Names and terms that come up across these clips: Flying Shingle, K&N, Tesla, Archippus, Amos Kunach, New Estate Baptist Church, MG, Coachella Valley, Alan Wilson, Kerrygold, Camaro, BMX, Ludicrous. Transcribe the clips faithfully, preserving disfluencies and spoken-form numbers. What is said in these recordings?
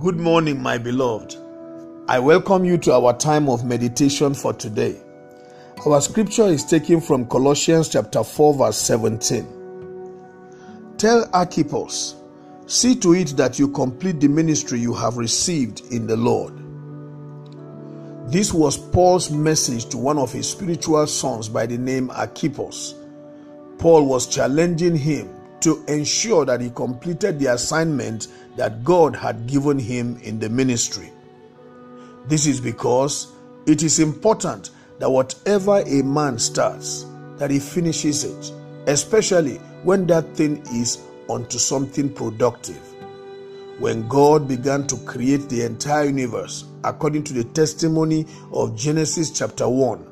Good morning, my beloved. I welcome you to our time of meditation for today. Our scripture is taken from Colossians chapter four, verse seventeen. Tell Archippus, see to it that you complete the ministry you have received in the Lord. This was Paul's message to one of his spiritual sons by the name Archippus. Paul was challenging him to ensure that he completed the assignment that God had given him in the ministry. This is because it is important that whatever a man starts, that he finishes it, especially when that thing is onto something productive. When God began to create the entire universe, according to the testimony of Genesis chapter one,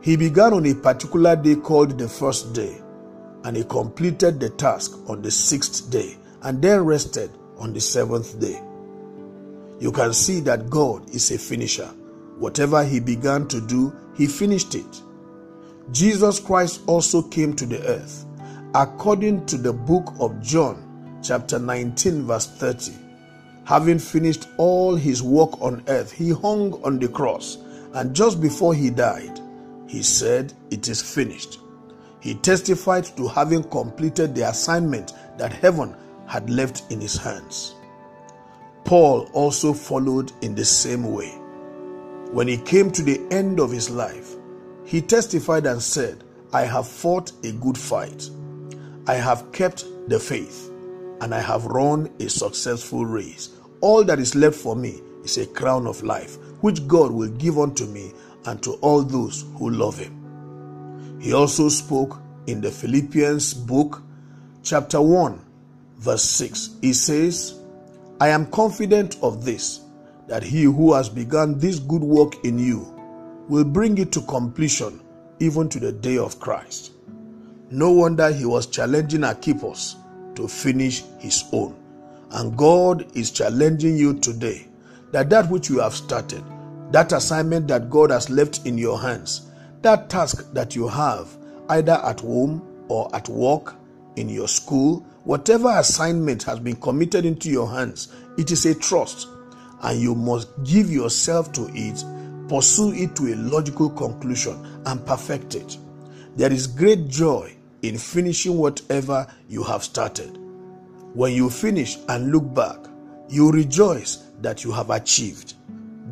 he began on a particular day called the first day, and he completed the task on the sixth day, and then rested on the seventh day. You can see that God is a finisher. Whatever he began to do, he finished it. Jesus Christ also came to the earth. According to the book of John, chapter nineteen, verse thirty, having finished all his work on earth, he hung on the cross, and just before he died, he said, "It is finished." He testified to having completed the assignment that heaven had left in his hands. Paul also followed in the same way. When he came to the end of his life, he testified and said, "I have fought a good fight. I have kept the faith, and I have run a successful race. All that is left for me is a crown of life, which God will give unto me and to all those who love him." He also spoke in the Philippians book, chapter one, verse six. He says, "I am confident of this, that he who has begun this good work in you will bring it to completion, even to the day of Christ." No wonder he was challenging Archippus to finish his own. And God is challenging you today that that which you have started, that assignment that God has left in your hands, that task that you have either at home or at work, in your school, whatever assignment has been committed into your hands, it is a trust, and you must give yourself to it, pursue it to a logical conclusion, and perfect it. There is great joy in finishing whatever you have started. When you finish and look back, you rejoice that you have achieved.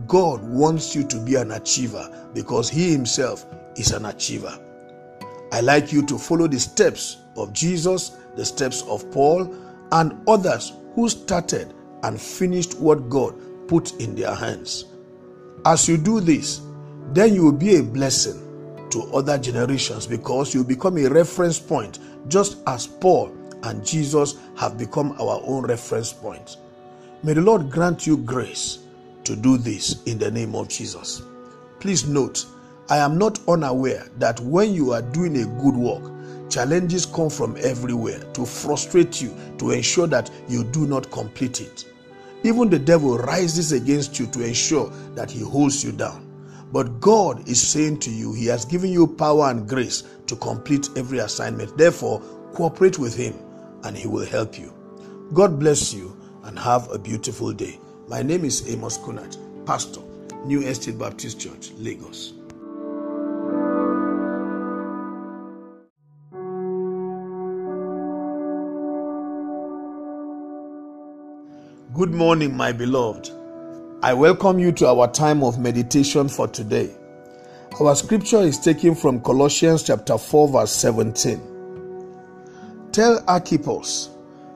God wants you to be an achiever because he himself is an achiever. I'd like you to follow the steps of Jesus, the steps of Paul, and others who started and finished what God put in their hands. As you do this, then you will be a blessing to other generations because you become a reference point, just as Paul and Jesus have become our own reference point. May the Lord grant you grace to do this in the name of Jesus. Please note, I am not unaware that when you are doing a good work, challenges come from everywhere to frustrate you, to ensure that you do not complete it. Even the devil rises against you to ensure that he holds you down. But God is saying to you, he has given you power and grace to complete every assignment. Therefore, cooperate with him and he will help you. God bless you and have a beautiful day. My name is Amos Kunach, pastor, New Estate Baptist Church, Lagos. Good morning, my beloved. I welcome you to our time of meditation for today. Our scripture is taken from Colossians chapter four, verse seventeen. Tell Archippus,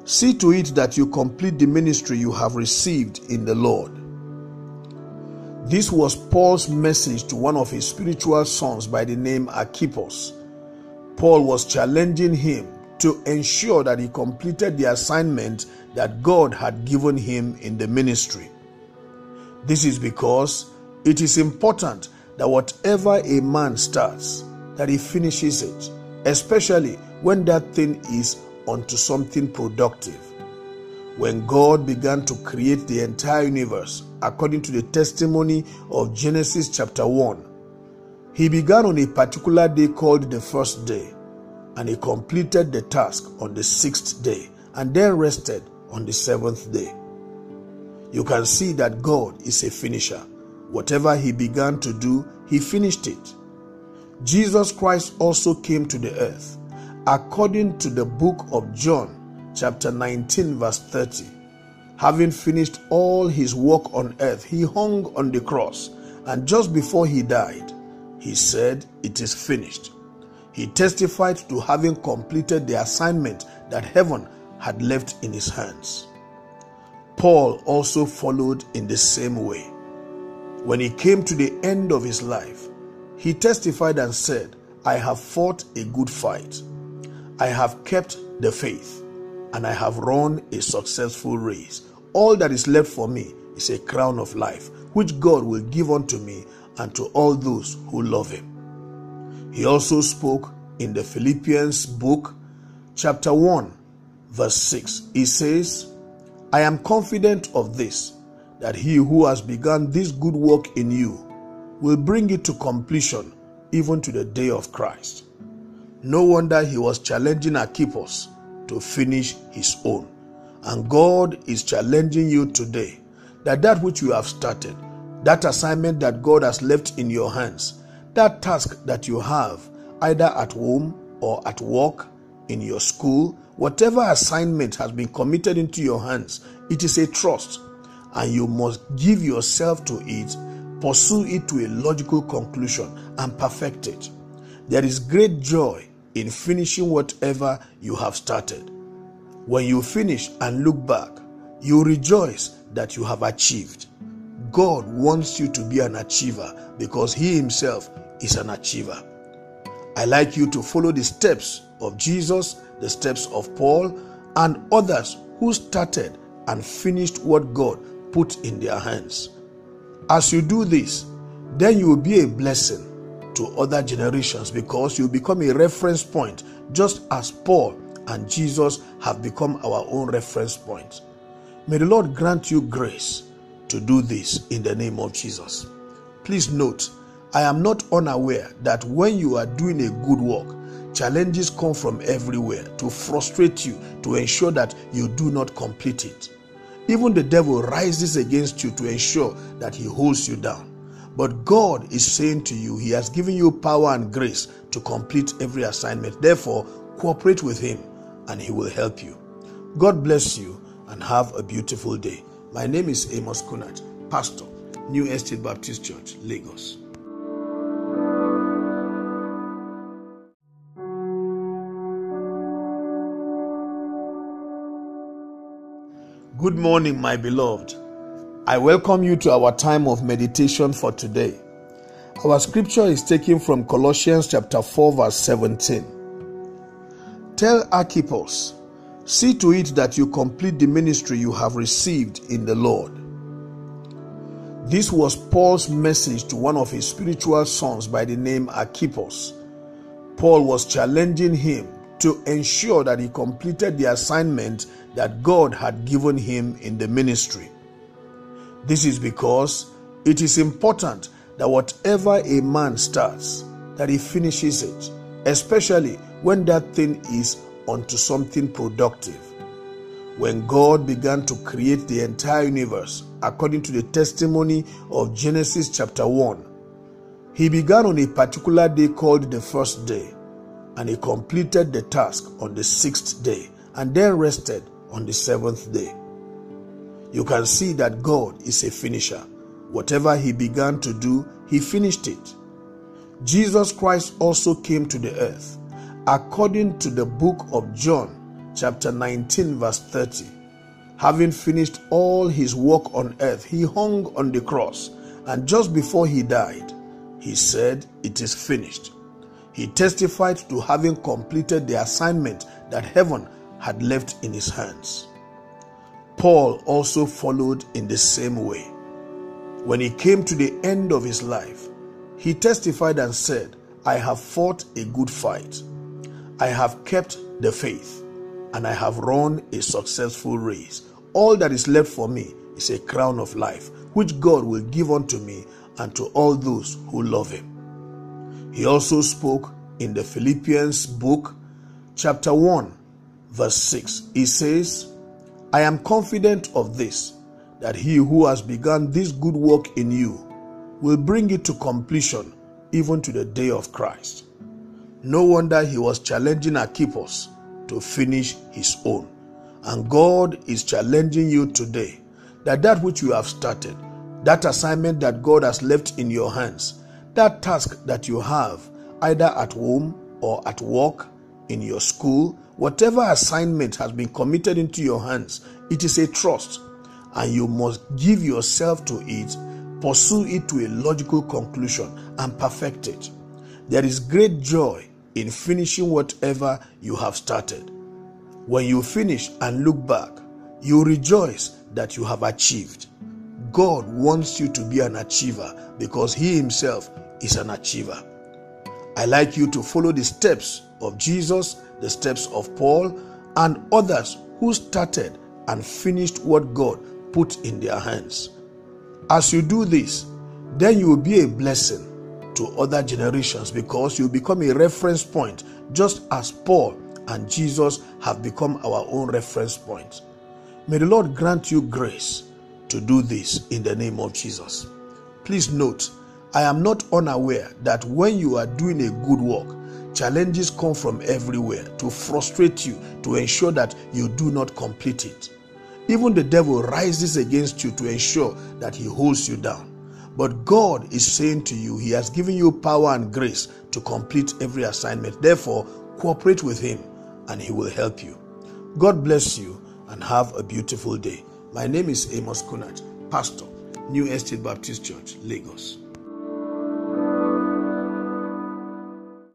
see to it that you complete the ministry you have received in the Lord. This was Paul's message to one of his spiritual sons by the name Archippus. Paul was challenging him to ensure that he completed the assignment that God had given him in the ministry. This is because it is important that whatever a man starts, that he finishes it, especially when that thing is onto something productive. When God began to create the entire universe, according to the testimony of Genesis chapter one, he began on a particular day called the first day, and he completed the task on the sixth day, and then rested on the seventh day. you can see that God is a finisher. Whatever he began to do, he finished it. Jesus Christ also came to the earth. According to the book of John, chapter nineteen, verse thirty, having finished all his work on earth, he hung on the cross, and just before he died, he said, "It is finished." He testified to having completed the assignment that heaven had left in his hands. Paul also followed in the same way. When he came to the end of his life, he testified and said, "I have fought a good fight. I have kept the faith, and I have run a successful race. All that is left for me is a crown of life, which God will give unto me and to all those who love him." He also spoke in the Philippians book, chapter one, verse six. He says, "I am confident of this, that he who has begun this good work in you will bring it to completion, even to the day of Christ." No wonder he was challenging Archippus to finish his own. And God is challenging you today that that which you have started, that assignment that God has left in your hands, that task that you have either at home or at work, in your school, whatever assignment has been committed into your hands, it is a trust, and you must give yourself to it, pursue it to a logical conclusion, and perfect it. There is great joy in finishing whatever you have started. When you finish and look back, you rejoice that you have achieved. God wants you to be an achiever because he himself is an achiever. I'd like you to follow the steps of Jesus, the steps of Paul, and others who started and finished what God put in their hands. As you do this, then you will be a blessing to other generations, because you become a reference point, just as Paul and Jesus have become our own reference point. May the Lord grant you grace to do this in the name of Jesus. Please note, I am not unaware that when you are doing a good work, challenges come from everywhere to frustrate you, to ensure that you do not complete it. Even the devil rises against you to ensure that he holds you down. But God is saying to you, he has given you power and grace to complete every assignment. Therefore, cooperate with him and he will help you. God bless you and have a beautiful day. My name is Amos Kunach, pastor, New Estate Baptist Church, Lagos. Good morning, my beloved. I welcome you to our time of meditation for today. Our scripture is taken from Colossians chapter four, verse seventeen. Tell Archippus, "See to it that you complete the ministry you have received in the Lord." This was Paul's message to one of his spiritual sons by the name Archippus. Paul was challenging him to ensure that he completed the assignment that God had given him in the ministry. This is because it is important that whatever a man starts, that he finishes it, especially when that thing is onto something productive. When God began to create the entire universe, according to the testimony of Genesis chapter one, he began on a particular day called the first day, and he completed the task on the sixth day, and then rested on the seventh day. You can see that God is a finisher. Whatever he began to do, he finished it. Jesus Christ also came to the earth. According to the book of John, chapter nineteen, verse thirty, having finished all his work on earth, he hung on the cross, and just before he died, he said, "It is finished." He testified to having completed the assignment that heaven had left in his hands. Paul also followed in the same way. When he came to the end of his life, he testified and said, "I have fought a good fight. I have kept the faith, and I have run a successful race. All that is left for me is a crown of life, which God will give unto me and to all those who love him." He also spoke in the Philippians book, chapter one, verse six. He says, "I am confident of this, that he who has begun this good work in you will bring it to completion even to the day of Christ. No wonder he was challenging Archippus to finish his own. And God is challenging you today that that which you have started, that assignment that God has left in your hands, that task that you have either at home or at work, in your school, whatever assignment has been committed into your hands, it is a trust, and you must give yourself to it, pursue it to a logical conclusion, and perfect it. There is great joy in finishing whatever you have started. When you finish and look back, you rejoice that you have achieved. God wants you to be an achiever because He Himself is an achiever. I'd like you to follow the steps of Jesus, the steps of Paul, and others who started and finished what God put in their hands. As you do this, then you will be a blessing to other generations because you become a reference point, just as Paul and Jesus have become our own reference points. May the Lord grant you grace to do this in the name of Jesus. Please note, I am not unaware that when you are doing a good work, challenges come from everywhere to frustrate you, to ensure that you do not complete it. Even the devil rises against you to ensure that he holds you down. But God is saying to you, He has given you power and grace to complete every assignment. Therefore, cooperate with Him and He will help you. God bless you and have a beautiful day. My name is Amos Kunach, Pastor, New Estate Baptist Church, Lagos.